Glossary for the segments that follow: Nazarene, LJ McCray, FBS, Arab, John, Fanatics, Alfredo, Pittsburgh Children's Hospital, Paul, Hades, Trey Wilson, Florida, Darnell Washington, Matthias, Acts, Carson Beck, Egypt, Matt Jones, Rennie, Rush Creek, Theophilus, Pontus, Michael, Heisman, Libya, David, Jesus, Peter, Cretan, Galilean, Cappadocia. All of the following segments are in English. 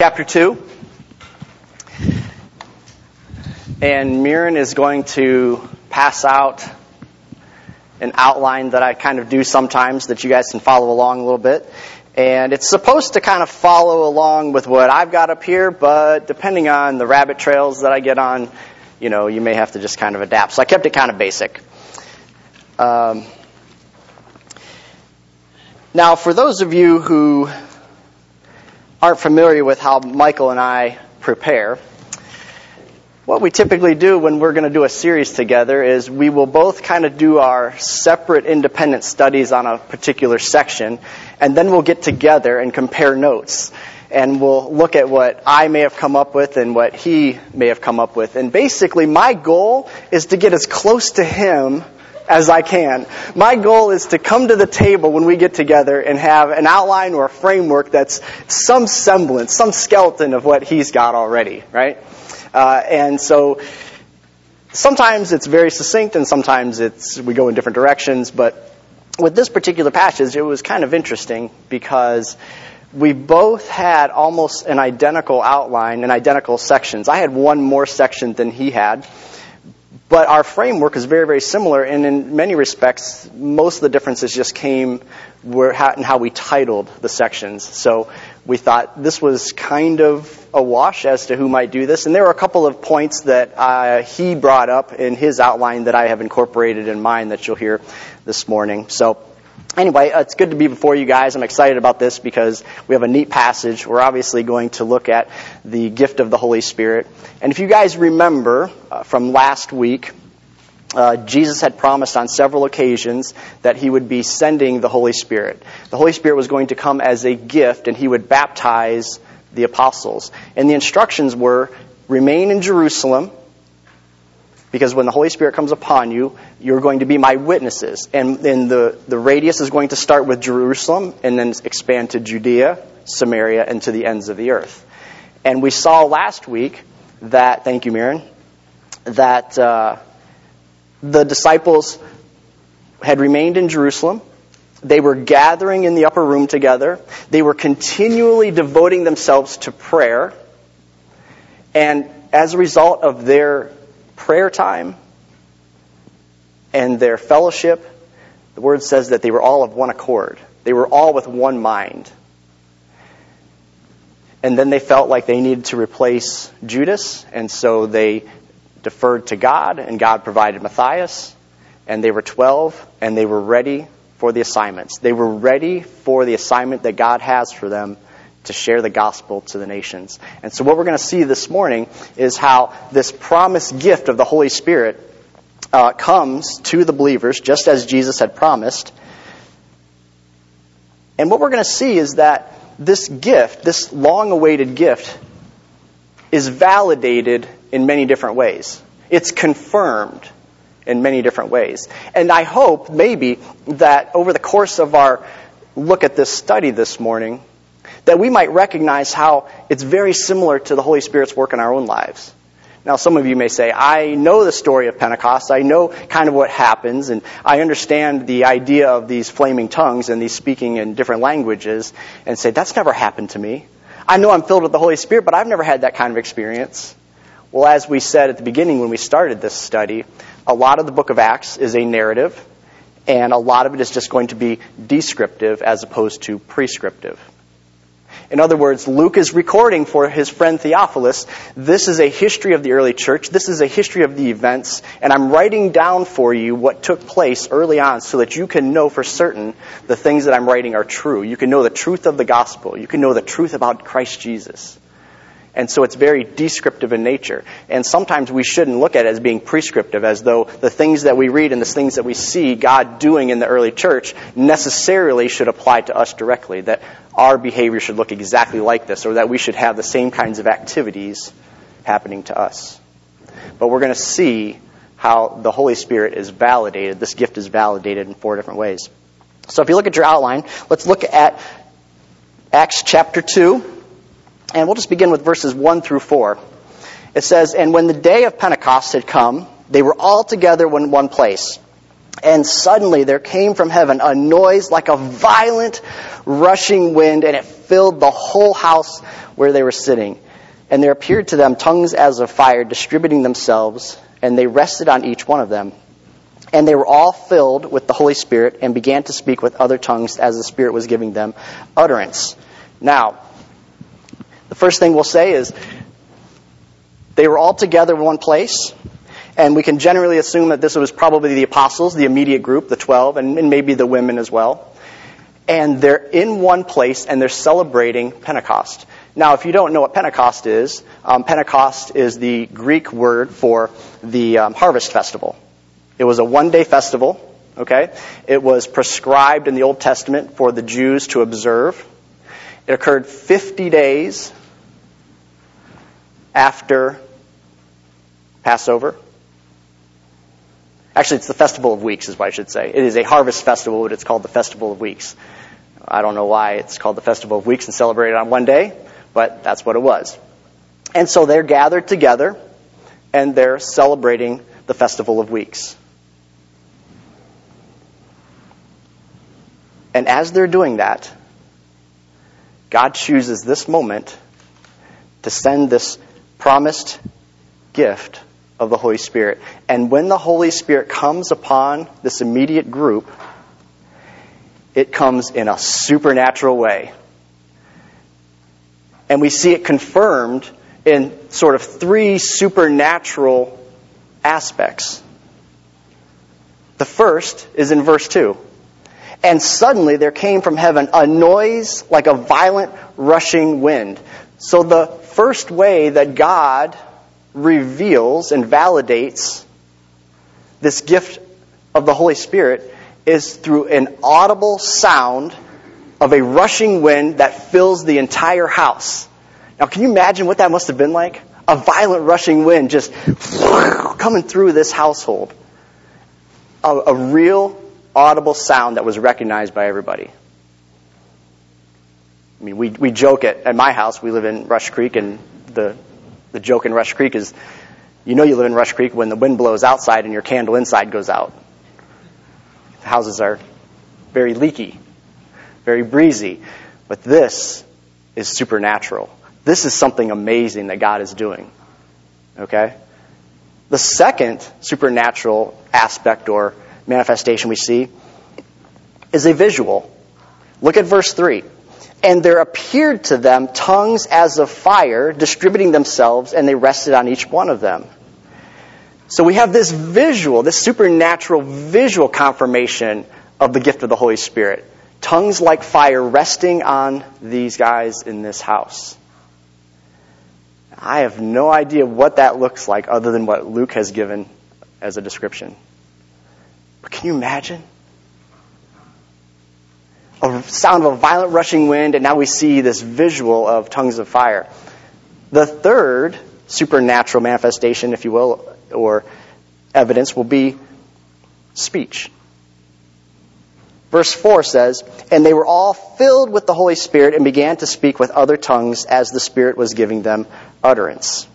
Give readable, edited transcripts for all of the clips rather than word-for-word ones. Chapter 2, and Mirren is going to pass out an outline that I kind of do sometimes that you guys can follow along a little bit. And it's supposed to kind of follow along with what I've got up here, but depending on the rabbit trails that I get on, you know, you may have to just kind of adapt. So I kept it kind of basic. Now, for those of you who aren't familiar with how Michael and I prepare, what we typically do when we're going to do a series together is we will both kind of do our separate independent studies on a particular section, and then we'll get together and compare notes, and we'll look at what I may have come up with and what he may have come up with. And basically, my goal is to get as close to him as I can. My goal is to come to the table when we get together and have an outline or a framework that's some semblance, some skeleton of what he's got already, right? And so sometimes it's very succinct and sometimes we go in different directions, but with this particular passage, it was kind of interesting because we both had almost an identical outline and identical sections. I had one more section than he had. But our framework is very, very similar, and in many respects, most of the differences just came in how we titled the sections. So we thought this was kind of a wash as to who might do this, and there were a couple of points that he brought up in his outline that I have incorporated in mine that you'll hear this morning. So anyway, it's good to be before you guys. I'm excited about this because we have a neat passage. We're obviously going to look at the gift of the Holy Spirit. And if you guys remember from last week, Jesus had promised on several occasions that he would be sending the Holy Spirit. The Holy Spirit was going to come as a gift, and he would baptize the apostles. And the instructions were, remain in Jerusalem, because when the Holy Spirit comes upon you, you're going to be my witnesses. And the radius is going to start with Jerusalem and then expand to Judea, Samaria, and to the ends of the earth. And we saw last week that, thank you, Mirren, that the disciples had remained in Jerusalem. They were gathering in the upper room together. They were continually devoting themselves to prayer. And as a result of their prayer time and their fellowship, the word says that they were all of one accord. They were all with one mind. And then they felt like they needed to replace Judas, and so they deferred to God, and God provided Matthias, and they were 12, and they were ready for the assignments. They were ready for the assignment that God has for them to share the gospel to the nations. And so what we're going to see this morning is how this promised gift of the Holy Spirit comes to the believers, just as Jesus had promised. And what we're going to see is that this gift, this long-awaited gift, is validated in many different ways. It's confirmed in many different ways. And I hope, maybe, that over the course of our look at this study this morning, that we might recognize how it's very similar to the Holy Spirit's work in our own lives. Now, some of you may say, I know the story of Pentecost. I know kind of what happens, and I understand the idea of these flaming tongues and these speaking in different languages, and say, that's never happened to me. I know I'm filled with the Holy Spirit, but I've never had that kind of experience. Well, as we said at the beginning when we started this study, a lot of the book of Acts is a narrative, and a lot of it is just going to be descriptive as opposed to prescriptive. In other words, Luke is recording for his friend Theophilus, this is a history of the early church, this is a history of the events, and I'm writing down for you what took place early on so that you can know for certain the things that I'm writing are true. You can know the truth of the gospel. You can know the truth about Christ Jesus. And so it's very descriptive in nature. And sometimes we shouldn't look at it as being prescriptive, as though the things that we read and the things that we see God doing in the early church necessarily should apply to us directly, that our behavior should look exactly like this, or that we should have the same kinds of activities happening to us. But we're going to see how the Holy Spirit is validated, this gift is validated in four different ways. So if you look at your outline, let's look at Acts chapter 2. And we'll just begin with verses 1 through 4. It says, and when the day of Pentecost had come, they were all together in one place. And suddenly there came from heaven a noise like a violent rushing wind, and it filled the whole house where they were sitting. And there appeared to them tongues as of fire, distributing themselves, and they rested on each one of them. And they were all filled with the Holy Spirit and began to speak with other tongues as the Spirit was giving them utterance. Now, the first thing we'll say is they were all together in one place. And we can generally assume that this was probably the apostles, the immediate group, the 12, and maybe the women as well. And they're in one place, and they're celebrating Pentecost. Now, if you don't know what Pentecost is the Greek word for the harvest festival. It was a one-day festival, okay? It was prescribed in the Old Testament for the Jews to observe. It occurred 50 days after Passover. Actually, it's the Festival of Weeks is what I should say. It is a harvest festival, but it's called the Festival of Weeks. I don't know why it's called the Festival of Weeks and celebrated on one day, but that's what it was. And so they're gathered together, and they're celebrating the Festival of Weeks. And as they're doing that, God chooses this moment to send this promised gift of the Holy Spirit. And when the Holy Spirit comes upon this immediate group, it comes in a supernatural way. And we see it confirmed in sort of three supernatural aspects. The first is in verse 2. And suddenly there came from heaven a noise like a violent rushing wind. So the first way that God reveals and validates this gift of the Holy Spirit is through an audible sound of a rushing wind that fills the entire house. Now, can you imagine what that must have been like? A violent rushing wind just coming through this household. A real audible sound that was recognized by everybody. I mean, we joke at my house. We live in Rush Creek, and the joke in Rush Creek is, you know you live in Rush Creek when the wind blows outside and your candle inside goes out. The houses are very leaky, very breezy. But this is supernatural. This is something amazing that God is doing. Okay? The second supernatural aspect or manifestation we see is a visual. Look at verse 3. And there appeared to them tongues as of fire, distributing themselves, and they rested on each one of them. So we have this visual, this supernatural visual confirmation of the gift of the Holy Spirit. Tongues like fire resting on these guys in this house. I have no idea what that looks like other than what Luke has given as a description. But can you imagine? A sound of a violent rushing wind, and now we see this visual of tongues of fire. The third supernatural manifestation, if you will, or evidence, will be speech. Verse 4 says, and they were all filled with the Holy Spirit and began to speak with other tongues as the Spirit was giving them utterance.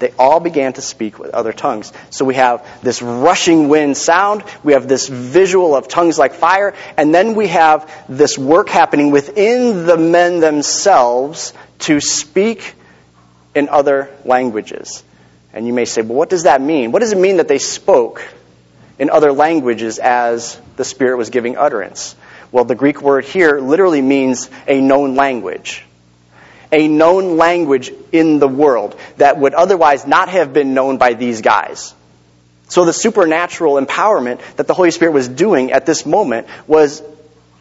They all began to speak with other tongues. So we have this rushing wind sound. We have this visual of tongues like fire. And then we have this work happening within the men themselves to speak in other languages. And you may say, well, what does that mean? What does it mean that they spoke in other languages as the Spirit was giving utterance? Well, the Greek word here literally means a known language. A known language in the world that would otherwise not have been known by these guys. So the supernatural empowerment that the Holy Spirit was doing at this moment was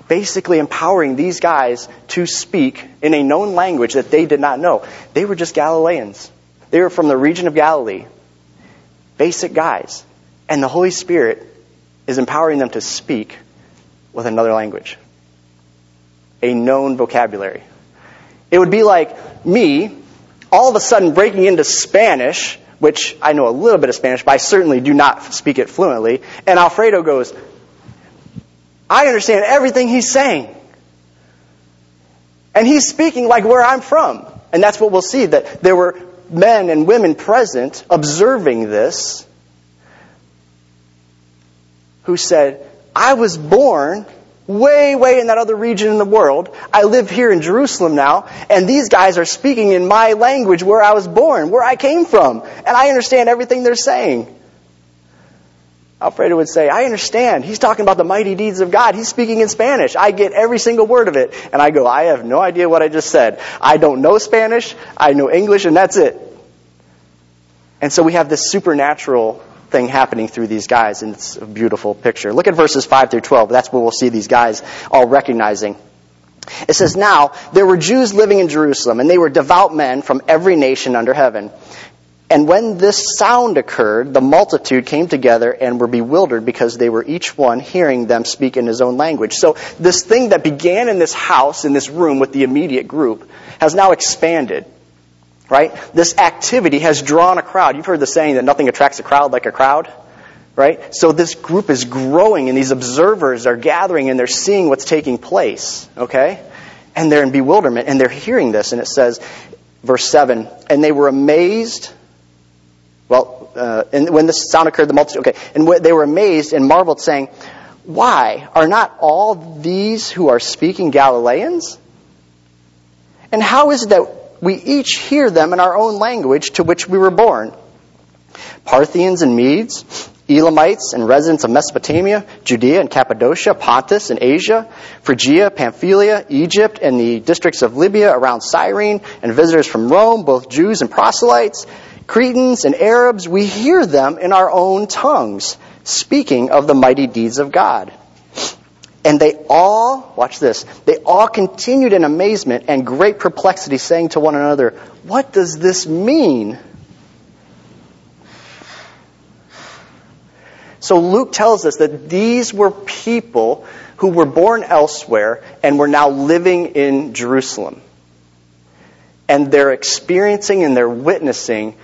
basically empowering these guys to speak in a known language that they did not know. They were just Galileans. They were from the region of Galilee. Basic guys. And the Holy Spirit is empowering them to speak with another language. A known vocabulary. It would be like me, all of a sudden breaking into Spanish, which I know a little bit of Spanish, but I certainly do not speak it fluently. And Alfredo goes, I understand everything he's saying. And he's speaking like where I'm from. And that's what we'll see, that there were men and women present observing this who said, I was born way in that other region in the world. I live here in Jerusalem now, and these guys are speaking in my language where I was born, where I came from, and I understand everything they're saying. Alfredo would say, I understand. He's talking about the mighty deeds of God. He's speaking in Spanish. I get every single word of it. And I go, I have no idea what I just said. I don't know Spanish. I know English, and that's it. And so we have this supernatural thing happening through these guys, and it's a beautiful picture. Look at verses 5 through 12. That's where we'll see these guys all recognizing. It says, now there were Jews living in Jerusalem, and they were devout men from every nation under heaven. And when this sound occurred, the multitude came together and were bewildered because they were each one hearing them speak in his own language. So this thing that began in this house, in this room with the immediate group, has now expanded, right? This activity has drawn a crowd. You've heard the saying that nothing attracts a crowd like a crowd, right? So this group is growing, and these observers are gathering, and they're seeing what's taking place, okay? And they're in bewilderment, and they're hearing this. And it says, verse 7, and they were amazed. And when this sound occurred, the multitude, they were amazed and marveled, saying, why are not all these who are speaking Galileans? And how is it that we each hear them in our own language to which we were born? Parthians and Medes, Elamites and residents of Mesopotamia, Judea and Cappadocia, Pontus and Asia, Phrygia, Pamphylia, Egypt, and the districts of Libya around Cyrene, and visitors from Rome, both Jews and proselytes, Cretans and Arabs, we hear them in our own tongues, speaking of the mighty deeds of God. And they all, watch this, they all continued in amazement and great perplexity, saying to one another, what does this mean? So Luke tells us that these were people who were born elsewhere and were now living in Jerusalem. And they're experiencing and they're witnessing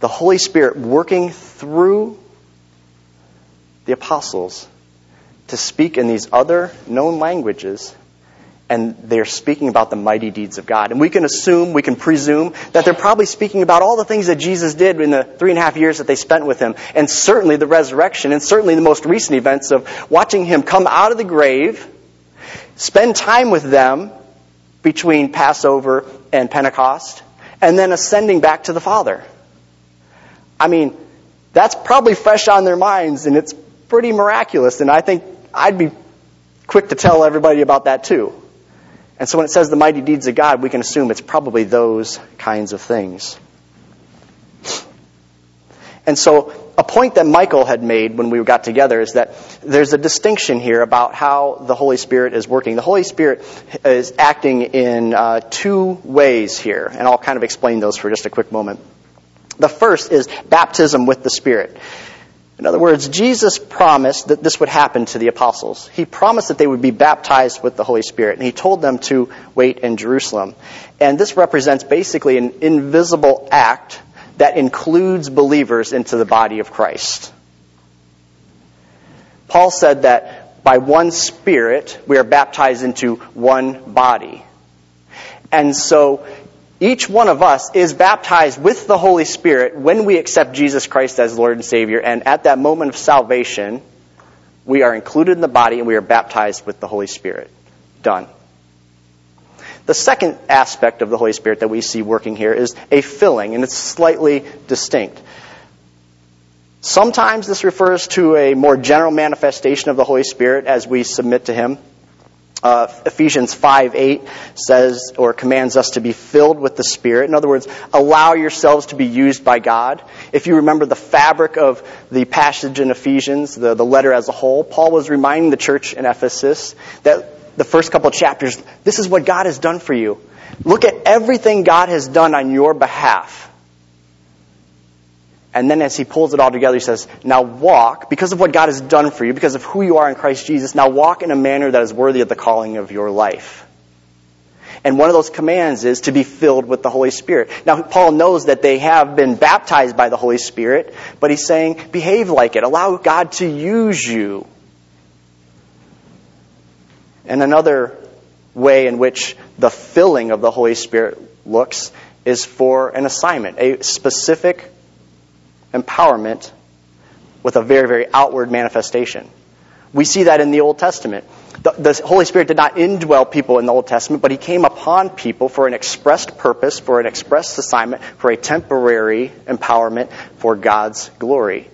the Holy Spirit working through the apostles to speak in these other known languages, and they're speaking about the mighty deeds of God. And we can presume that they're probably speaking about all the things that Jesus did in the 3.5 years that they spent with him, and certainly the resurrection, and certainly the most recent events of watching him come out of the grave, spend time with them between Passover and Pentecost, and then ascending back to the Father. I mean, that's probably fresh on their minds, and it's pretty miraculous, and I think I'd be quick to tell everybody about that too. And so when it says the mighty deeds of God, we can assume it's probably those kinds of things. And so a point that Michael had made when we got together is that there's a distinction here about how the Holy Spirit is working. The Holy Spirit is acting in two ways here, and I'll kind of explain those for just a quick moment. The first is baptism with the Spirit. In other words, Jesus promised that this would happen to the apostles. He promised that they would be baptized with the Holy Spirit, and he told them to wait in Jerusalem. And this represents basically an invisible act that includes believers into the body of Christ. Paul said that by one Spirit, we are baptized into one body. And so each one of us is baptized with the Holy Spirit when we accept Jesus Christ as Lord and Savior. And at that moment of salvation, we are included in the body and we are baptized with the Holy Spirit. Done. The second aspect of the Holy Spirit that we see working here is a filling, and it's slightly distinct. Sometimes this refers to a more general manifestation of the Holy Spirit as we submit to him. Ephesians 5:8 says or commands us to be filled with the Spirit. In other words, allow yourselves to be used by God. If you remember the fabric of the passage in Ephesians, the letter as a whole, Paul was reminding the church in Ephesus that the first couple of chapters, this is what God has done for you. Look at everything God has done on your behalf. And then as he pulls it all together, he says, now walk, because of what God has done for you, because of who you are in Christ Jesus, now walk in a manner that is worthy of the calling of your life. And one of those commands is to be filled with the Holy Spirit. Now, Paul knows that they have been baptized by the Holy Spirit, but he's saying, behave like it. Allow God to use you. And another way in which the filling of the Holy Spirit looks is for an assignment, a specific empowerment with a very, very outward manifestation. We see that in the Old Testament. The Holy Spirit did not indwell people in the Old Testament, but he came upon people for an expressed purpose, for an expressed assignment, for a temporary empowerment for God's glory.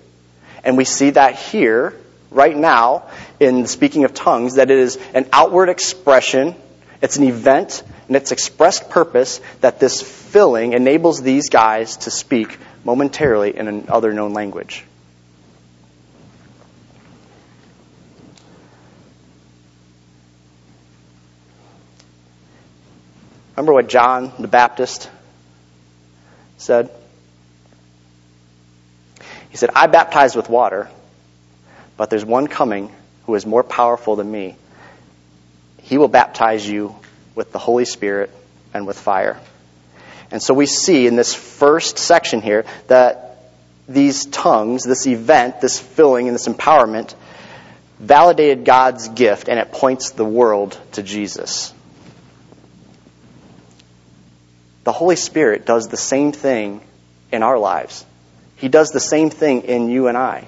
And we see that here, right now, in speaking of tongues, that it is an outward expression, it's an event, and it's expressed purpose that this filling enables these guys to speak momentarily in another known language. Remember what John the Baptist said? He said, "I baptize with water, but there's one coming who is more powerful than me. He will baptize you with the Holy Spirit and with fire." And so we see in this first section here that these tongues, this event, this filling, and this empowerment validated God's gift, and it points the world to Jesus. The Holy Spirit does the same thing in our lives. He does the same thing in you and I.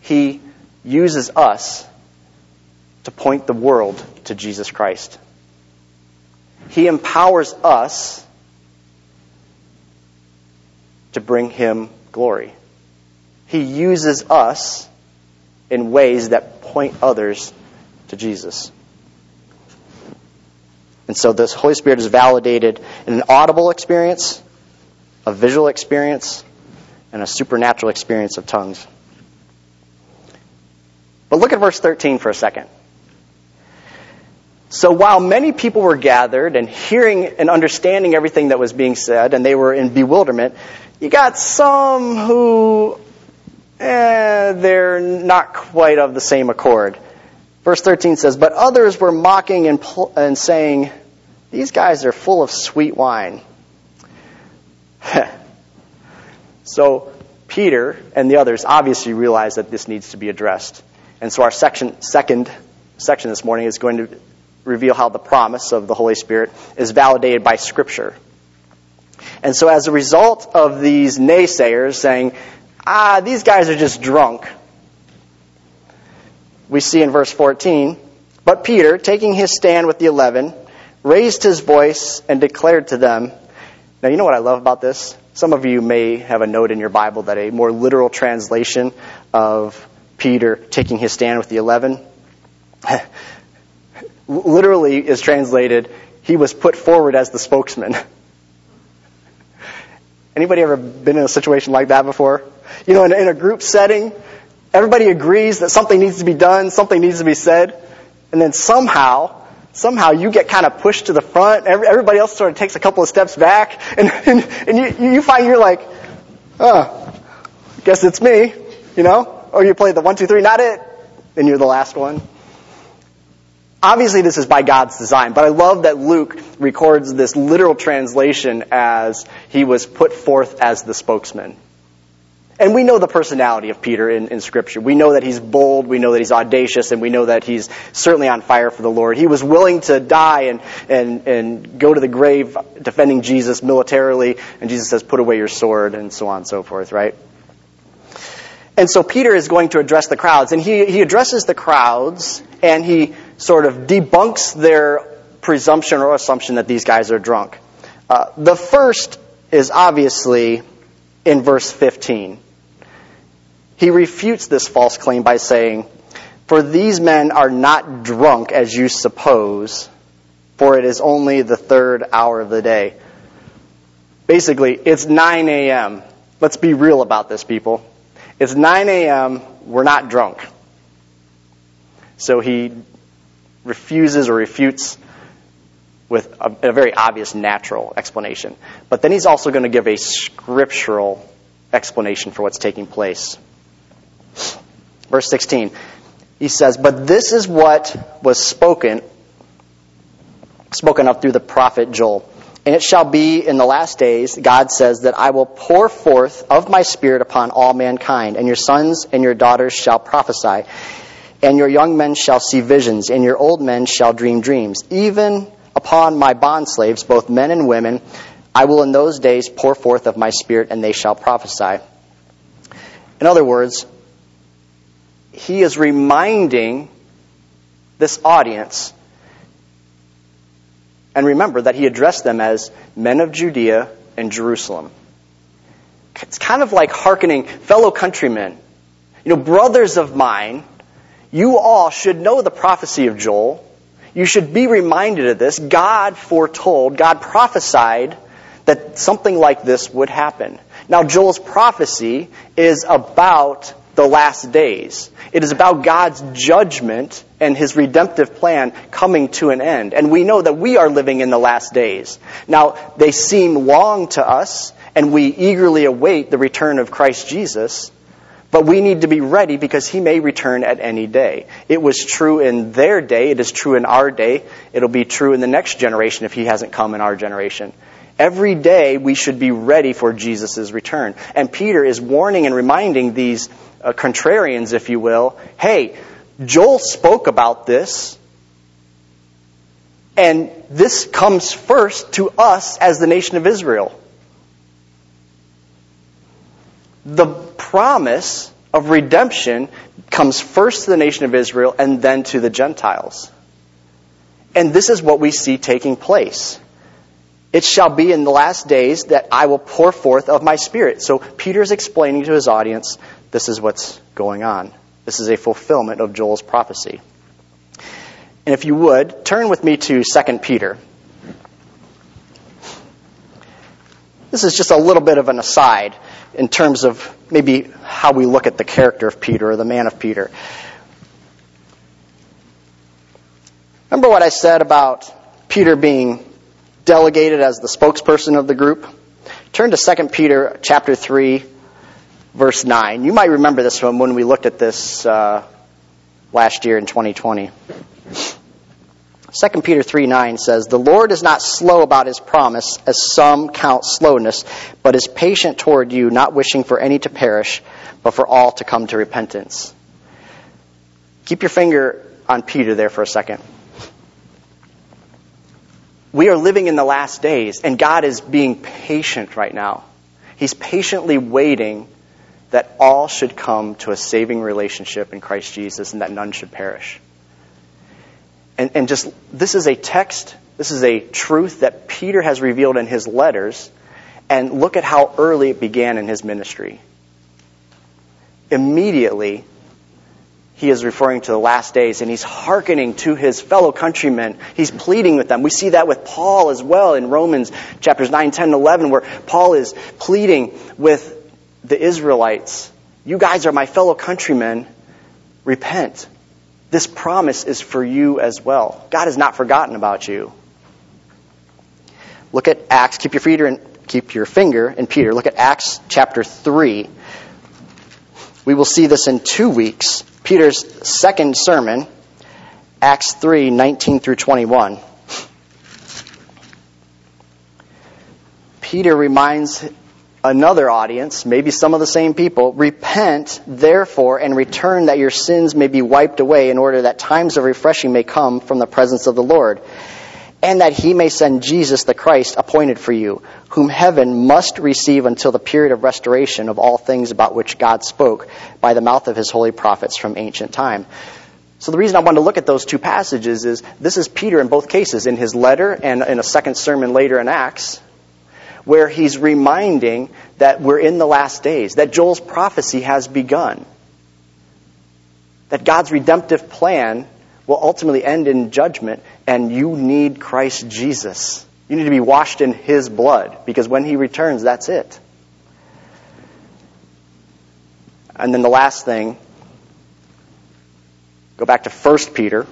He uses us to point the world to Jesus Christ. He empowers us to bring him glory. He uses us in ways that point others to Jesus. And so this Holy Spirit is validated in an audible experience, a visual experience, and a supernatural experience of tongues. But look at verse 13 for a second. "So while many people were gathered and hearing and understanding everything that was being said, and they were in bewilderment, you got some who, they're not quite of the same accord." Verse 13 says, "But others were mocking and saying, 'These guys are full of sweet wine.'" So Peter and the others obviously realize that this needs to be addressed. And so our second section this morning is going to reveal how the promise of the Holy Spirit is validated by Scripture. And so as a result of these naysayers saying, "These guys are just drunk," we see in verse 14, "But Peter, taking his stand with the 11, raised his voice and declared to them." Now, you know what I love about this? Some of you may have a note in your Bible that a more literal translation of Peter taking his stand with the 11 literally is translated, "He was put forward as the spokesman." Anybody ever been in a situation like that before? You know, in a group setting, everybody agrees that something needs to be done, something needs to be said, and then somehow you get kind of pushed to the front. Everybody else sort of takes a couple of steps back, and you find you're like, "Oh, guess it's me," you know? Or you play the 1, 2, 3, not it, and you're the last one. Obviously, this is by God's design, but I love that Luke records this literal translation as "he was put forth as the spokesman." And we know the personality of Peter in Scripture. We know that he's bold, we know that he's audacious, and we know that he's certainly on fire for the Lord. He was willing to die and go to the grave defending Jesus militarily, and Jesus says, "Put away your sword," and so on and so forth, right? And so Peter is going to address the crowds, and he addresses the crowds, and he sort of debunks their presumption or assumption that these guys are drunk. The first is obviously in verse 15. He refutes this false claim by saying, "For these men are not drunk as you suppose, for it is only the 3rd hour of the day." Basically, it's 9 a.m. Let's be real about this, people. It's 9 a.m., we're not drunk. So he refuses or refutes with a very obvious natural explanation. But then he's also going to give a scriptural explanation for what's taking place. Verse 16, he says, "But this is what was spoken of through the prophet Joel. And it shall be in the last days, God says, that I will pour forth of my Spirit upon all mankind, and your sons and your daughters shall prophesy, and your young men shall see visions, and your old men shall dream dreams. Even upon my bondslaves, both men and women, I will in those days pour forth of my Spirit, and they shall prophesy." In other words, he is reminding this audience. And remember that he addressed them as men of Judea and Jerusalem. It's kind of like hearkening fellow countrymen. You know, brothers of mine, you all should know the prophecy of Joel. You should be reminded of this. God foretold, God prophesied that something like this would happen. Now, Joel's prophecy is about the last days. It is about God's judgment and his redemptive plan coming to an end. And we know that we are living in the last days. Now, they seem long to us, and we eagerly await the return of Christ Jesus. But we need to be ready because he may return at any day. It was true in their day. It is true in our day. It'll be true in the next generation if he hasn't come in our generation. Every day we should be ready for Jesus' return. And Peter is warning and reminding these contrarians, if you will, hey, Joel spoke about this, and this comes first to us as the nation of Israel. The promise of redemption comes first to the nation of Israel and then to the Gentiles. And this is what we see taking place. It shall be in the last days that I will pour forth of my Spirit. So Peter's explaining to his audience, this is what's going on. This is a fulfillment of Joel's prophecy. And if you would, turn with me to 2 Peter. This is just a little bit of an aside in terms of maybe how we look at the character of Peter or the man of Peter. Remember what I said about Peter being delegated as the spokesperson of the group? Turn to 2 Peter chapter 3, verse 9. You might remember this from when we looked at this last year in 2020. 2 Peter 3:9 says, "The Lord is not slow about his promise, as some count slowness, but is patient toward you, not wishing for any to perish, but for all to come to repentance." Keep your finger on Peter there for a second. We are living in the last days, and God is being patient right now. He's patiently waiting that all should come to a saving relationship in Christ Jesus and that none should perish. And just, this is a text, this is a truth that Peter has revealed in his letters, and look at how early it began in his ministry. Immediately, he is referring to the last days, and he's hearkening to his fellow countrymen. He's pleading with them. We see that with Paul as well in Romans chapters 9, 10, and 11, where Paul is pleading with the Israelites. You guys are my fellow countrymen. Repent. This promise is for you as well. God has not forgotten about you. Look at Acts. Keep your finger in Peter. Look at Acts chapter 3. We will see this in 2 weeks. Peter's second sermon, Acts 3, 19 through 21. Peter reminds another audience, maybe some of the same people, repent, therefore, and return that your sins may be wiped away in order that times of refreshing may come from the presence of the Lord, and that he may send Jesus the Christ appointed for you, whom heaven must receive until the period of restoration of all things about which God spoke by the mouth of his holy prophets from ancient time. So the reason I want to look at those two passages is this is Peter in both cases, in his letter and in a second sermon later in Acts, where he's reminding that we're in the last days, that Joel's prophecy has begun, that God's redemptive plan will ultimately end in judgment, and you need Christ Jesus. You need to be washed in his blood, because when he returns, that's it. And then the last thing, go back to 1 Peter.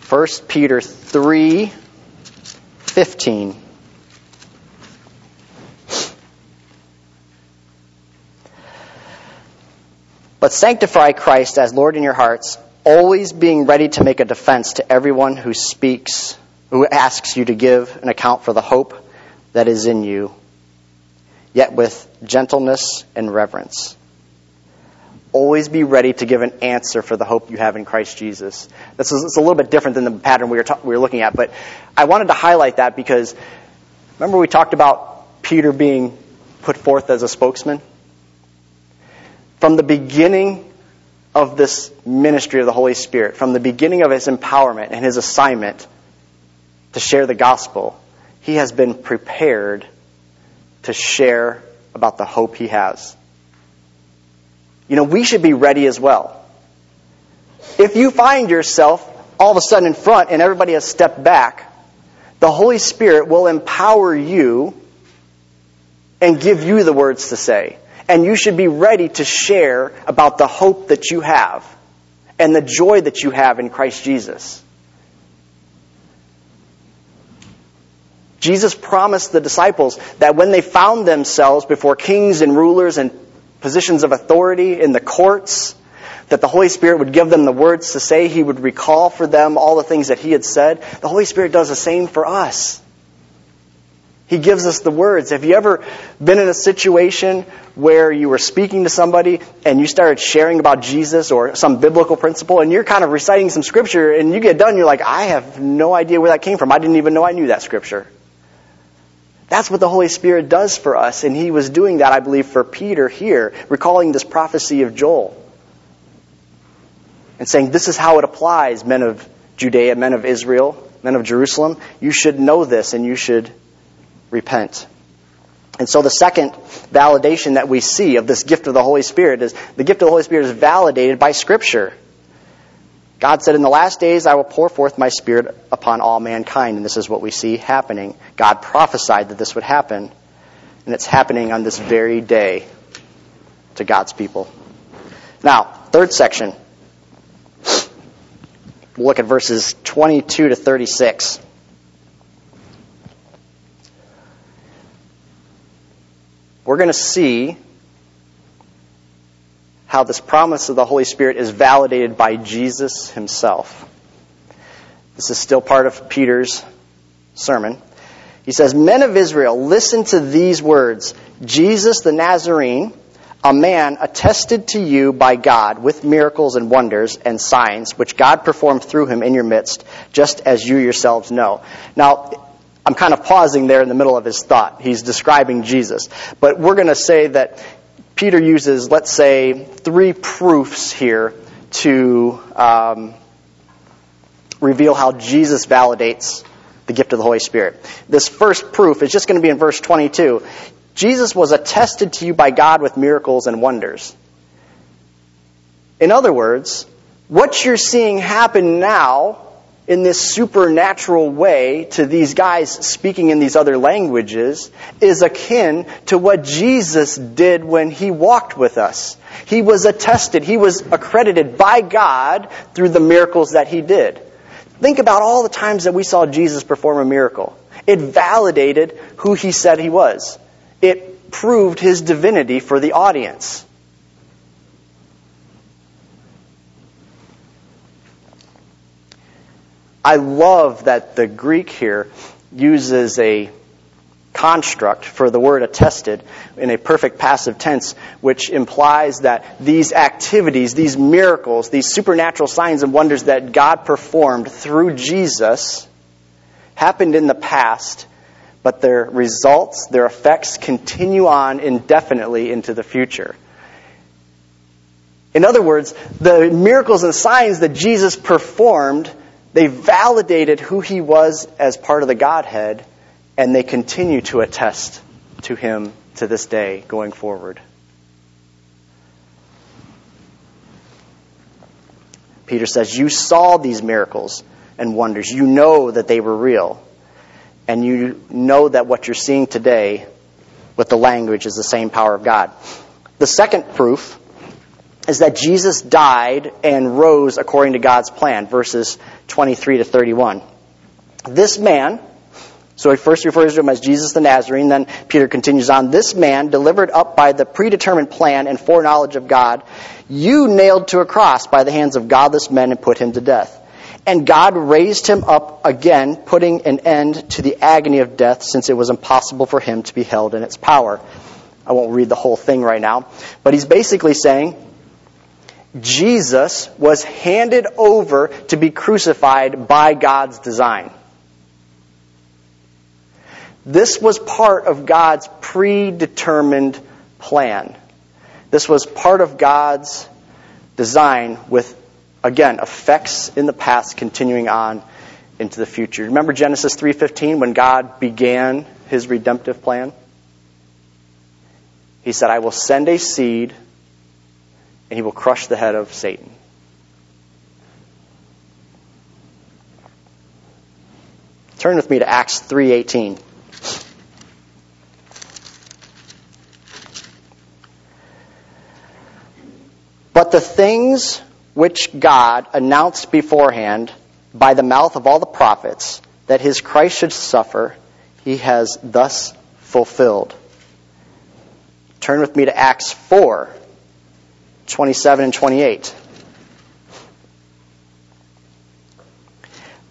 First Peter 3:15. But sanctify Christ as Lord in your hearts, always being ready to make a defense to everyone who asks you to give an account for the hope that is in you, yet with gentleness and reverence. Always be ready to give an answer for the hope you have in Christ Jesus. It's a little bit different than the pattern we were looking at, but I wanted to highlight that because remember we talked about Peter being put forth as a spokesman? From the beginning of this ministry of the Holy Spirit, from the beginning of his empowerment and his assignment to share the gospel, he has been prepared to share about the hope he has. You know, we should be ready as well. If you find yourself all of a sudden in front and everybody has stepped back, the Holy Spirit will empower you and give you the words to say. And you should be ready to share about the hope that you have and the joy that you have in Christ Jesus. Jesus promised the disciples that when they found themselves before kings and rulers and positions of authority in the courts, that the Holy Spirit would give them the words to say. He would recall for them all the things that he had said. The Holy Spirit does the same for us. He gives us the words. Have you ever been in a situation where you were speaking to somebody and you started sharing about Jesus or some biblical principle and you're kind of reciting some scripture and you get done, you're like, I have no idea where that came from. I didn't even know I knew that scripture. That's what the Holy Spirit does for us. And he was doing that, I believe, for Peter here, recalling this prophecy of Joel. And saying, this is how it applies, men of Judea, men of Israel, men of Jerusalem. You should know this and you should repent. And so the second validation that we see of this gift of the Holy Spirit is the gift of the Holy Spirit is validated by Scripture. God said, in the last days I will pour forth my Spirit upon all mankind. And this is what we see happening. God prophesied that this would happen. And it's happening on this very day to God's people. Now, third section. We'll look at verses 22 to 36. We're going to see how this promise of the Holy Spirit is validated by Jesus himself. This is still part of Peter's sermon. He says, Men of Israel, listen to these words. Jesus the Nazarene, a man attested to you by God with miracles and wonders and signs, which God performed through him in your midst, just as you yourselves know. Now, I'm kind of pausing there in the middle of his thought. He's describing Jesus. But we're going to say that Peter uses, let's say, three proofs here to reveal how Jesus validates the gift of the Holy Spirit. This first proof is just going to be in verse 22. Jesus was attested to you by God with miracles and wonders. In other words, what you're seeing happen now in this supernatural way to these guys speaking in these other languages is akin to what Jesus did when he walked with us. He was attested, he was accredited by God through the miracles that he did. Think about all the times that we saw Jesus perform a miracle. It validated who he said he was. It proved his divinity for the audience. I love that the Greek here uses a construct for the word attested in a perfect passive tense, which implies that these activities, these miracles, these supernatural signs and wonders that God performed through Jesus happened in the past, but their results, their effects continue on indefinitely into the future. In other words, the miracles and signs that Jesus performed, they validated who he was as part of the Godhead, and they continue to attest to him to this day going forward. Peter says, you saw these miracles and wonders. You know that they were real. And you know that what you're seeing today with the language is the same power of God. The second proof is that Jesus died and rose according to God's plan, verses 23 to 31. This man, so he first refers to him as Jesus the Nazarene, then Peter continues on, this man delivered up by the predetermined plan and foreknowledge of God, you nailed to a cross by the hands of godless men and put him to death. And God raised him up again, putting an end to the agony of death, since it was impossible for him to be held in its power. I won't read the whole thing right now, but he's basically saying, Jesus was handed over to be crucified by God's design. This was part of God's predetermined plan. This was part of God's design with, again, effects in the past continuing on into the future. Remember Genesis 3:15 when God began his redemptive plan? He said, I will send a seed and he will crush the head of Satan. Turn with me to Acts 3:18. But the things which God announced beforehand by the mouth of all the prophets that his Christ should suffer, he has thus fulfilled. Turn with me to Acts 4:27 and 28.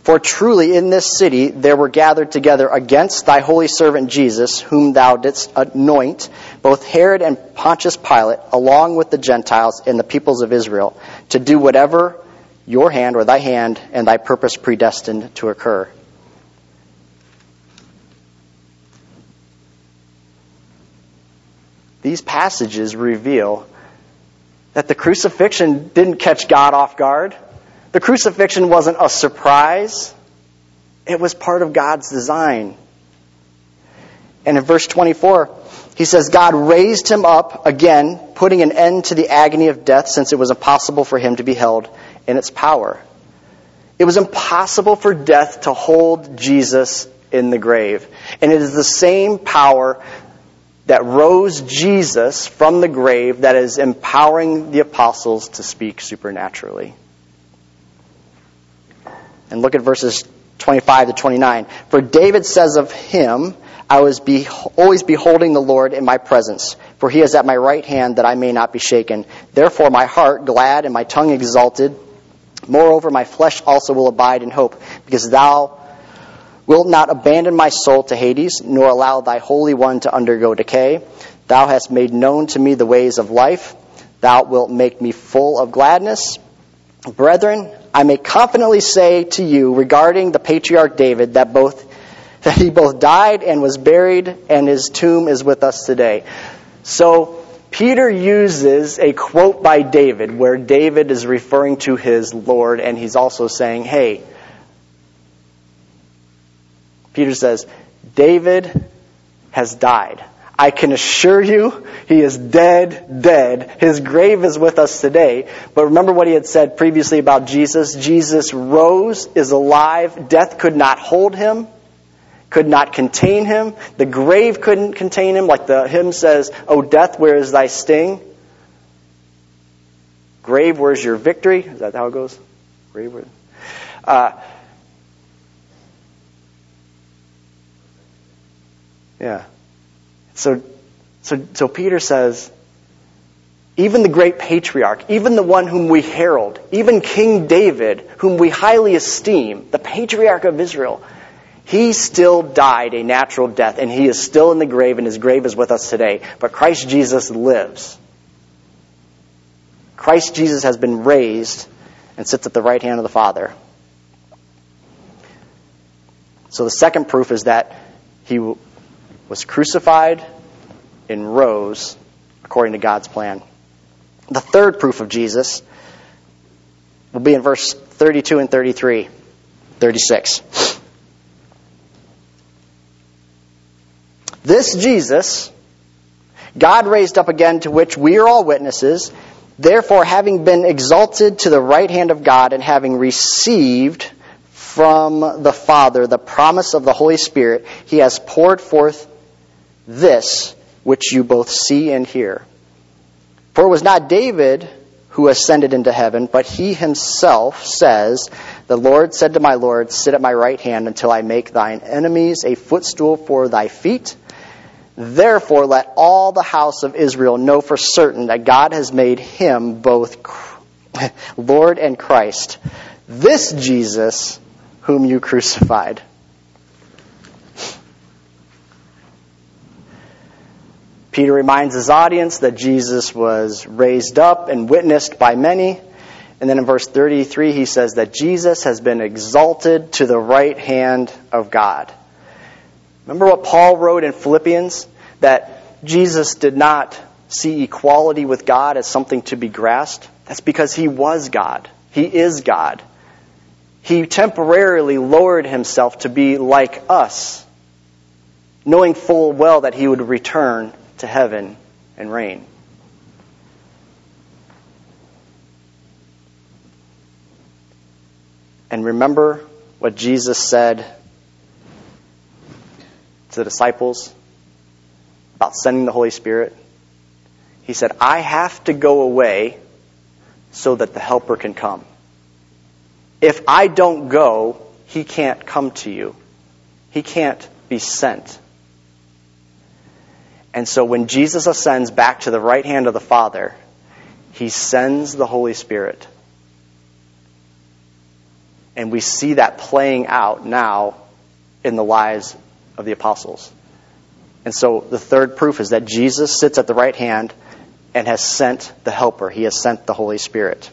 For truly in this city there were gathered together against thy holy servant Jesus, whom thou didst anoint, both Herod and Pontius Pilate, along with the Gentiles and the peoples of Israel, to do whatever your hand or thy hand and thy purpose predestined to occur. These passages reveal that the crucifixion didn't catch God off guard. The crucifixion wasn't a surprise. It was part of God's design. And in verse 24, he says, God raised him up again, putting an end to the agony of death, since it was impossible for him to be held in its power. It was impossible for death to hold Jesus in the grave. And it is the same power that rose Jesus from the grave that is empowering the apostles to speak supernaturally. And look at verses 25 to 29. For David says of him, I was always beholding the Lord in my presence, for he is at my right hand that I may not be shaken. Therefore my heart glad and my tongue exalted. Moreover, my flesh also will abide in hope, because thou wilt not abandon my soul to Hades, nor allow thy Holy One to undergo decay. Thou hast made known to me the ways of life. Thou wilt make me full of gladness. Brethren, I may confidently say to you regarding the patriarch David that he both died and was buried, and his tomb is with us today. So Peter uses a quote by David where David is referring to his Lord, and he's also saying, hey, Peter says, David has died. I can assure you he is dead, dead. His grave is with us today. But remember what he had said previously about Jesus. Jesus rose, is alive. Death could not hold him, could not contain him. The grave couldn't contain him. Like the hymn says, O death, where is thy sting? Grave, where's your victory? Is that how it goes? Grave, where? Yeah. So Peter says, even the great patriarch, even the one whom we herald, even King David, whom we highly esteem, the patriarch of Israel, he still died a natural death, and he is still in the grave, and his grave is with us today. But Christ Jesus lives. Christ Jesus has been raised and sits at the right hand of the Father. So the second proof is that he was crucified and rose according to God's plan. The third proof of Jesus will be in verse 32 and 36. This Jesus, God raised up again, to which we are all witnesses. Therefore, having been exalted to the right hand of God and having received from the Father the promise of the Holy Spirit, he has poured forth this which you both see and hear. For it was not David who ascended into heaven, but he himself says, the Lord said to my Lord, sit at my right hand until I make thine enemies a footstool for thy feet. Therefore let all the house of Israel know for certain that God has made him both Lord and Christ, this Jesus whom you crucified. Peter reminds his audience that Jesus was raised up and witnessed by many. And then in verse 33, he says that Jesus has been exalted to the right hand of God. Remember what Paul wrote in Philippians? That Jesus did not see equality with God as something to be grasped, that's because he was God. He is God. He temporarily lowered himself to be like us, knowing full well that he would return to heaven and reign. And remember what Jesus said to the disciples about sending the Holy Spirit. He said, I have to go away so that the Helper can come. If I don't go, he can't come to you. He can't be sent. And so when Jesus ascends back to the right hand of the Father, he sends the Holy Spirit. And we see that playing out now in the lives of the apostles. And so the third proof is that Jesus sits at the right hand and has sent the Helper. He has sent the Holy Spirit.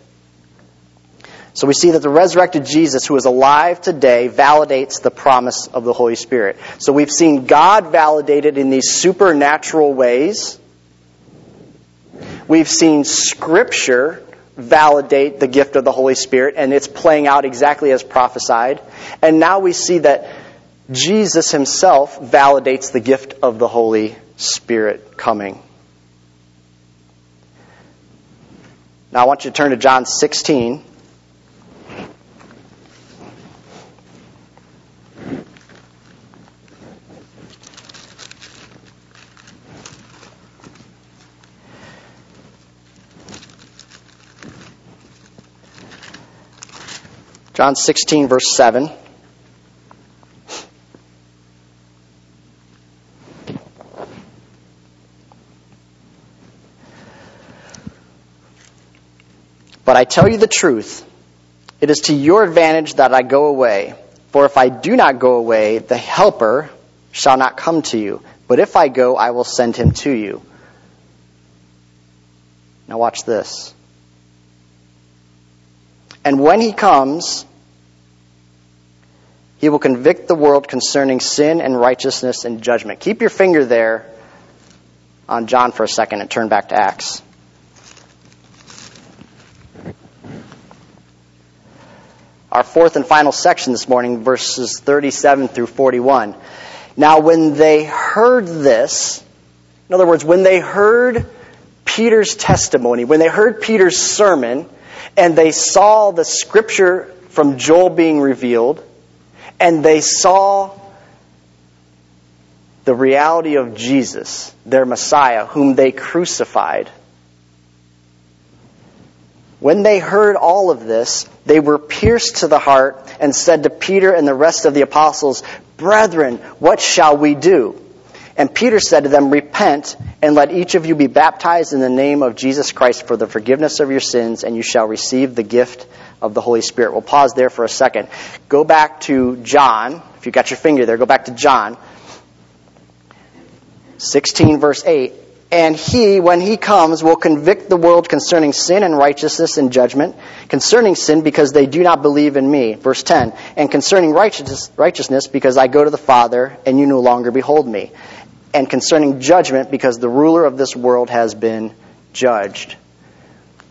So we see that the resurrected Jesus, who is alive today, validates the promise of the Holy Spirit. So we've seen God validated in these supernatural ways. We've seen Scripture validate the gift of the Holy Spirit, and it's playing out exactly as prophesied. And now we see that Jesus himself validates the gift of the Holy Spirit coming. Now I want you to turn to John 16. John 16, verse 7. But I tell you the truth, it is to your advantage that I go away. For if I do not go away, the Helper shall not come to you. But if I go, I will send him to you. Now watch this. And when he comes, he will convict the world concerning sin and righteousness and judgment. Keep your finger there on John for a second and turn back to Acts. Our fourth and final section this morning, verses 37 through 41. Now when they heard this, in other words, when they heard Peter's testimony, when they heard Peter's sermon, and they saw the scripture from Joel being revealed, and they saw the reality of Jesus, their Messiah, whom they crucified. When they heard all of this, they were pierced to the heart and said to Peter and the rest of the apostles, Brethren, what shall we do? And Peter said to them, Repent, and let each of you be baptized in the name of Jesus Christ for the forgiveness of your sins, and you shall receive the gift of the Holy Spirit. We'll pause there for a second. Go back to John. If you got your finger there, go back to John 16, verse 8. And he, when he comes, will convict the world concerning sin and righteousness and judgment, concerning sin because they do not believe in me, verse 10, and concerning righteousness because I go to the Father and you no longer behold me, and concerning judgment because the ruler of this world has been judged.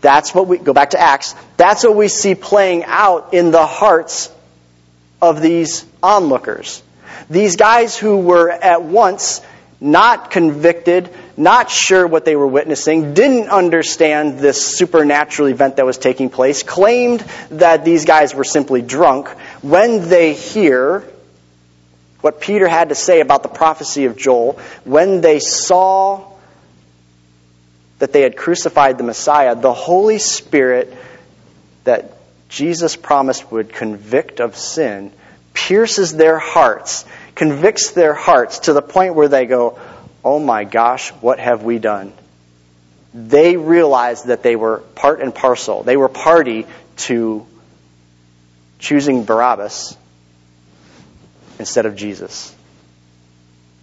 That's what we, go back to Acts, that's what we see playing out in the hearts of these onlookers. These guys who were at once not convicted, not sure what they were witnessing, didn't understand this supernatural event that was taking place, claimed that these guys were simply drunk. When they hear what Peter had to say about the prophecy of Joel, when they saw that they had crucified the Messiah, the Holy Spirit that Jesus promised would convict of sin pierces their hearts, convicts their hearts to the point where they go, oh my gosh, what have we done? They realized that they were part and parcel. They were party to choosing Barabbas instead of Jesus.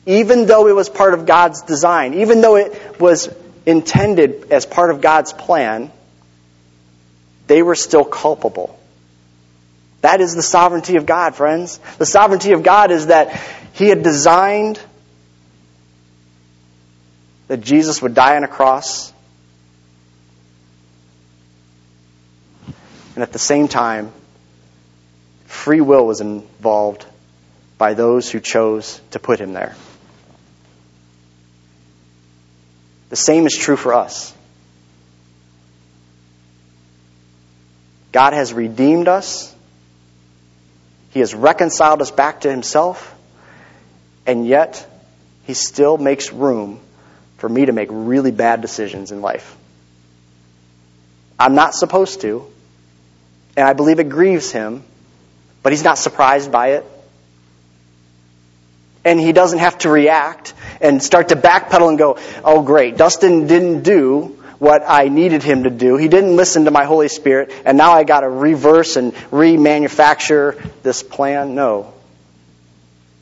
Even though it was part of God's design, even though it was intended as part of God's plan, they were still culpable. That is the sovereignty of God, friends. The sovereignty of God is that He had designed that Jesus would die on a cross. And at the same time, free will was involved by those who chose to put him there. The same is true for us. God has redeemed us. He has reconciled us back to himself. And yet, he still makes room for me to make really bad decisions in life. I'm not supposed to, and I believe it grieves him, but he's not surprised by it. And he doesn't have to react and start to backpedal and go, oh great, Dustin didn't do what I needed him to do. He didn't listen to my Holy Spirit, and now I got to reverse and remanufacture this plan. No.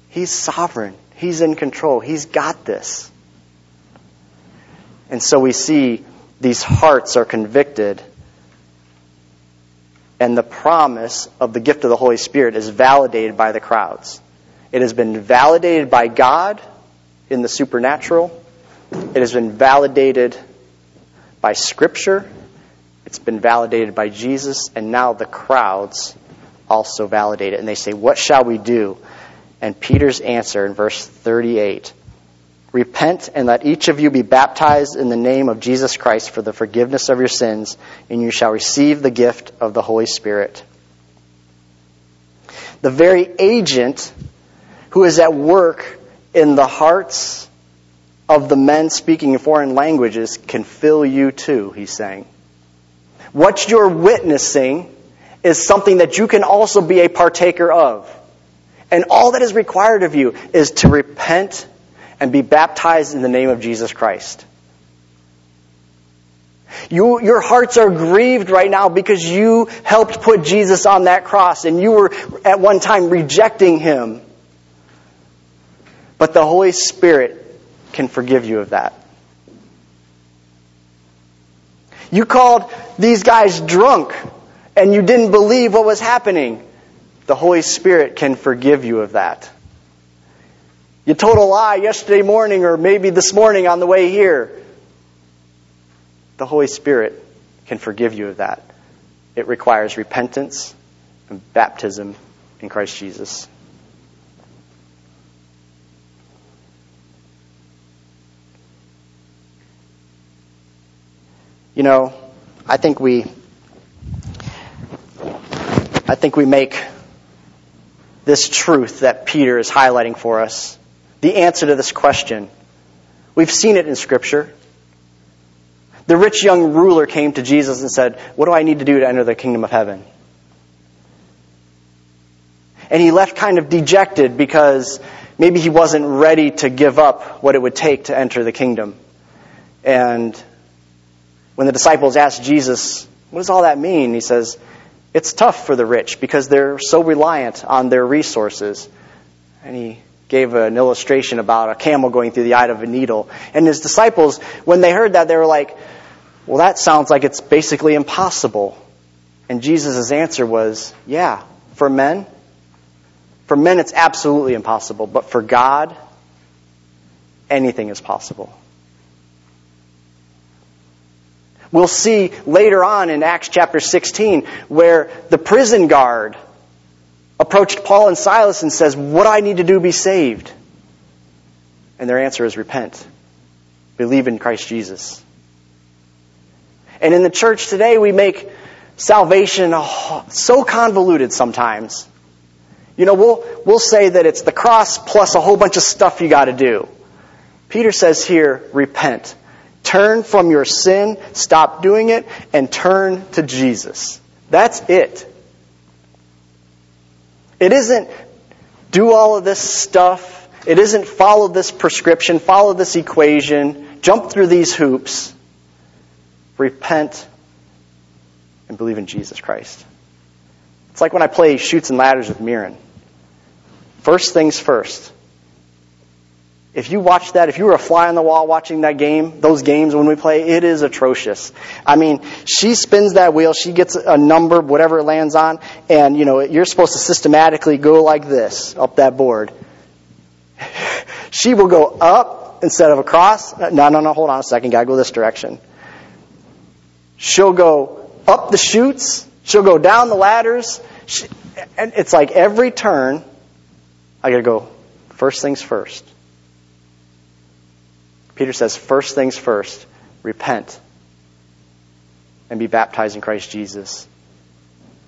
He's sovereign. He's in control. He's got this. And so we see these hearts are convicted, and the promise of the gift of the Holy Spirit is validated by the crowds. It has been validated by God in the supernatural. It has been validated by Scripture. It's been validated by Jesus. And now the crowds also validate it. And they say, what shall we do? And Peter's answer in verse 38, repent and let each of you be baptized in the name of Jesus Christ for the forgiveness of your sins, and you shall receive the gift of the Holy Spirit. The very agent who is at work in the hearts of the men speaking foreign languages can fill you too, he's saying. What you're witnessing is something that you can also be a partaker of. And all that is required of you is to repent and be baptized in the name of Jesus Christ. Your hearts are grieved right now because you helped put Jesus on that cross, and you were at one time rejecting him. But the Holy Spirit can forgive you of that. You called these guys drunk and you didn't believe what was happening. The Holy Spirit can forgive you of that. You told a lie yesterday morning or maybe this morning on the way here. The Holy Spirit can forgive you of that. It requires repentance and baptism in Christ Jesus. You know, I think we make this truth that Peter is highlighting for us the answer to this question. We've seen it in Scripture. The rich young ruler came to Jesus and said, what do I need to do to enter the kingdom of heaven? And he left kind of dejected because maybe he wasn't ready to give up what it would take to enter the kingdom. And when the disciples asked Jesus, what does all that mean? He says, it's tough for the rich because they're so reliant on their resources. And he gave an illustration about a camel going through the eye of a needle. And his disciples, when they heard that, they were like, well, that sounds like it's basically impossible. And Jesus' answer was, yeah, for men it's absolutely impossible. But for God, anything is possible. We'll see later on in Acts chapter 16 where the prison guard approached Paul and Silas and says, what do I need to do to be saved? And their answer is repent. Believe in Christ Jesus. And in the church today, we make salvation so convoluted sometimes. You know, we'll say that it's the cross plus a whole bunch of stuff you got to do. Peter says here, repent. Turn from your sin, stop doing it, and turn to Jesus. That's it. It isn't do all of this stuff. It isn't follow this prescription, follow this equation, jump through these hoops. Repent and believe in Jesus Christ. It's like when I play Chutes and Ladders with Mirren. First things first. If you watch that, if you were a fly on the wall watching that game, those games when we play, it is atrocious. I mean, she spins that wheel, she gets a number, whatever it lands on, and you know you're supposed to systematically go like this up that board. She will go up instead of a cross. No, hold on a second. Gotta go this direction. She'll go up the chutes. She'll go down the ladders. And it's like every turn, I gotta go first things first. Peter says, first things first, repent and be baptized in Christ Jesus.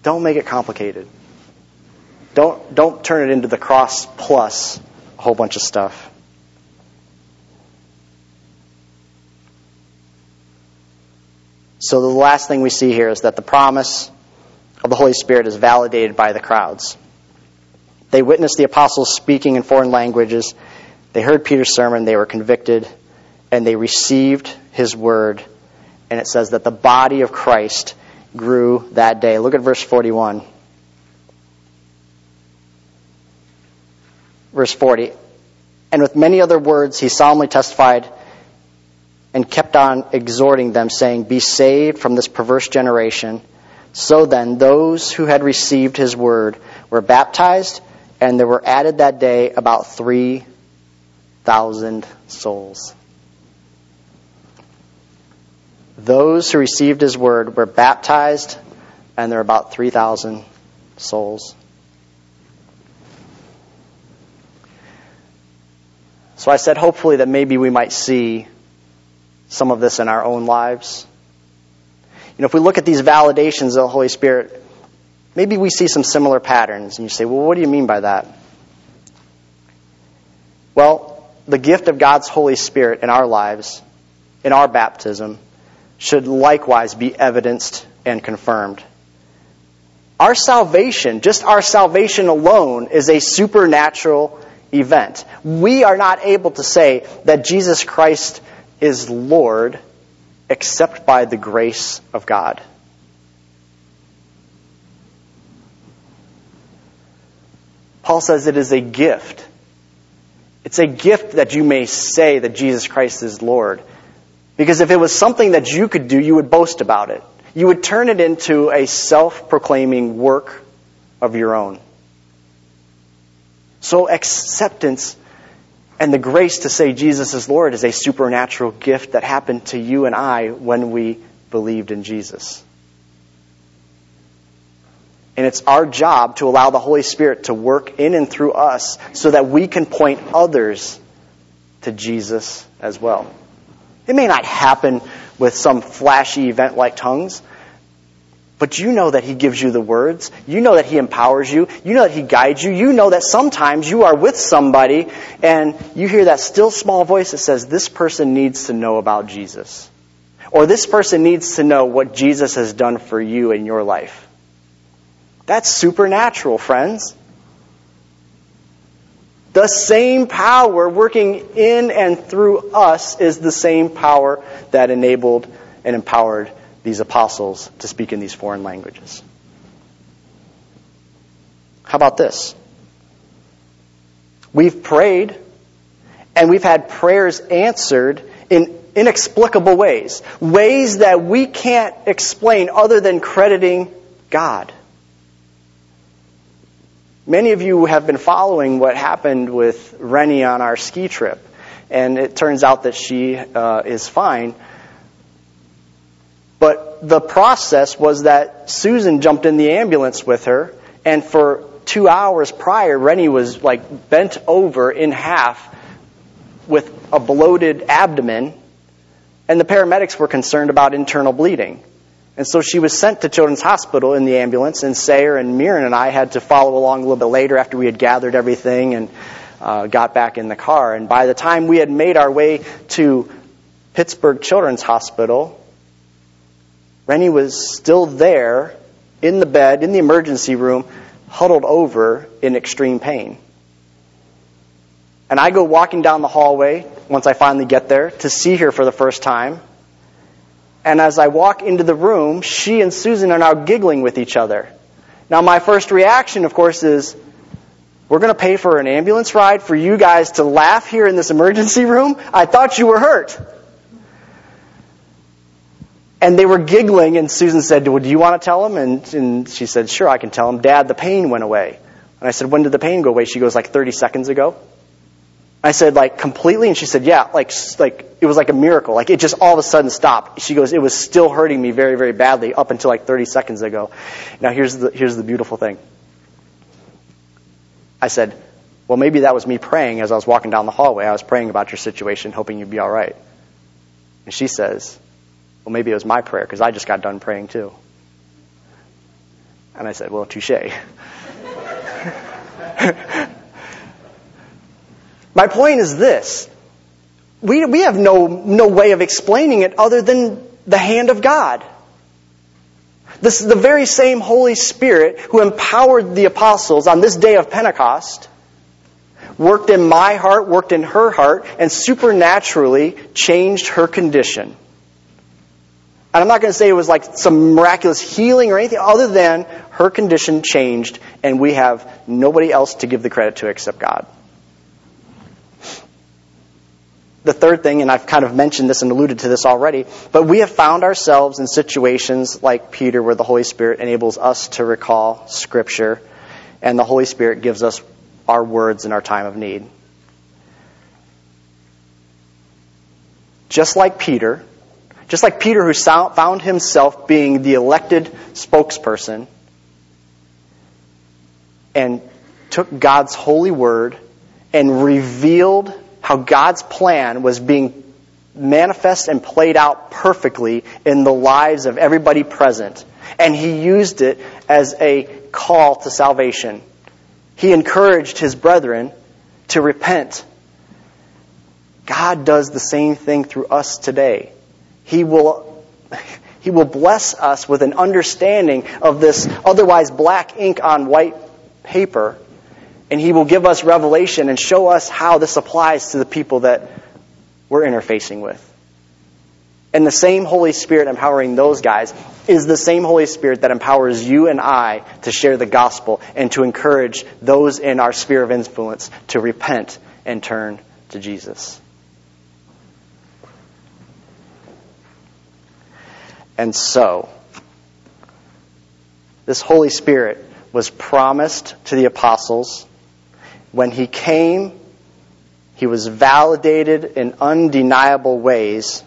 Don't make it complicated. Don't turn it into the cross plus a whole bunch of stuff. So the last thing we see here is that the promise of the Holy Spirit is validated by the crowds. They witnessed the apostles speaking in foreign languages. They heard Peter's sermon. They were convicted. And they received his word. And it says that the body of Christ grew that day. Look at verse 41. Verse 40. And with many other words he solemnly testified and kept on exhorting them, saying, be saved from this perverse generation. So then those who had received his word were baptized, and there were added that day about 3,000 souls. Those who received his word were baptized, and there are about 3,000 souls. So I said, hopefully, that maybe we might see some of this in our own lives. You know, if we look at these validations of the Holy Spirit, maybe we see some similar patterns. And you say, well, what do you mean by that? Well, the gift of God's Holy Spirit in our lives, in our baptism, should likewise be evidenced and confirmed. Our salvation, just our salvation alone, is a supernatural event. We are not able to say that Jesus Christ is Lord except by the grace of God. Paul says it is a gift. It's a gift that you may say that Jesus Christ is Lord. Because if it was something that you could do, you would boast about it. You would turn it into a self-proclaiming work of your own. So acceptance and the grace to say Jesus is Lord is a supernatural gift that happened to you and I when we believed in Jesus. And it's our job to allow the Holy Spirit to work in and through us so that we can point others to Jesus as well. It may not happen with some flashy event like tongues, but you know that he gives you the words. You know that he empowers you. You know that he guides you. You know that sometimes you are with somebody and you hear that still small voice that says, this person needs to know about Jesus. Or this person needs to know what Jesus has done for you in your life. That's supernatural, friends. The same power working in and through us is the same power that enabled and empowered these apostles to speak in these foreign languages. How about this? We've prayed, and we've had prayers answered in inexplicable ways, ways that we can't explain other than crediting God. Many of you have been following what happened with Rennie on our ski trip, and it turns out that she is fine. But the process was that Susan jumped in the ambulance with her, and for 2 hours prior, Rennie was like bent over in half with a bloated abdomen, and the paramedics were concerned about internal bleeding. And so she was sent to Children's Hospital in the ambulance, and Sayer and Mirren and I had to follow along a little bit later after we had gathered everything and got back in the car. And by the time we had made our way to Pittsburgh Children's Hospital, Rennie was still there in the bed, in the emergency room, huddled over in extreme pain. And I go walking down the hallway once I finally get there to see her for the first time. And as I walk into the room, she and Susan are now giggling with each other. Now, my first reaction, of course, is, we're going to pay for an ambulance ride for you guys to laugh here in this emergency room? I thought you were hurt. And they were giggling, and Susan said, well, do you want to tell them? And she said, sure, I can tell them. Dad, the pain went away. And I said, when did the pain go away? She goes, like 30 seconds ago. I said, like, completely? And she said, yeah, like it was like a miracle. Like, it just all of a sudden stopped. She goes, it was still hurting me very, very badly up until like 30 seconds ago. Now, here's the beautiful thing. I said, well, maybe that was me praying as I was walking down the hallway. I was praying about your situation, hoping you'd be all right. And she says, well, maybe it was my prayer because I just got done praying too. And I said, well, touche. My point is this. We have no way of explaining it other than the hand of God. This is the very same Holy Spirit who empowered the apostles on this day of Pentecost, worked in my heart, worked in her heart, and supernaturally changed her condition. And I'm not going to say it was like some miraculous healing or anything other than her condition changed, and we have nobody else to give the credit to except God. The third thing, and I've kind of mentioned this and alluded to this already, but we have found ourselves in situations like Peter where the Holy Spirit enables us to recall Scripture, and the Holy Spirit gives us our words in our time of need. Just like Peter who found himself being the elected spokesperson and took God's holy word and revealed how God's plan was being manifest and played out perfectly in the lives of everybody present. And he used it as a call to salvation. He encouraged his brethren to repent. God does the same thing through us today. He will bless us with an understanding of this otherwise black ink on white paper. And he will give us revelation and show us how this applies to the people that we're interfacing with. And the same Holy Spirit empowering those guys is the same Holy Spirit that empowers you and I to share the gospel and to encourage those in our sphere of influence to repent and turn to Jesus. And so, this Holy Spirit was promised to the apostles. When he came, he was validated in undeniable ways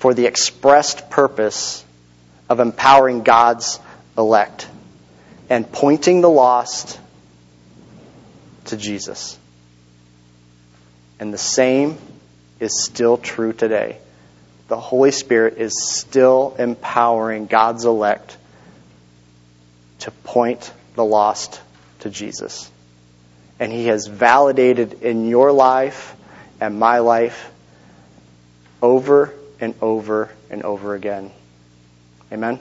for the expressed purpose of empowering God's elect and pointing the lost to Jesus. And the same is still true today. The Holy Spirit is still empowering God's elect to point the lost to Jesus. And he has validated in your life and my life over and over and over again. Amen?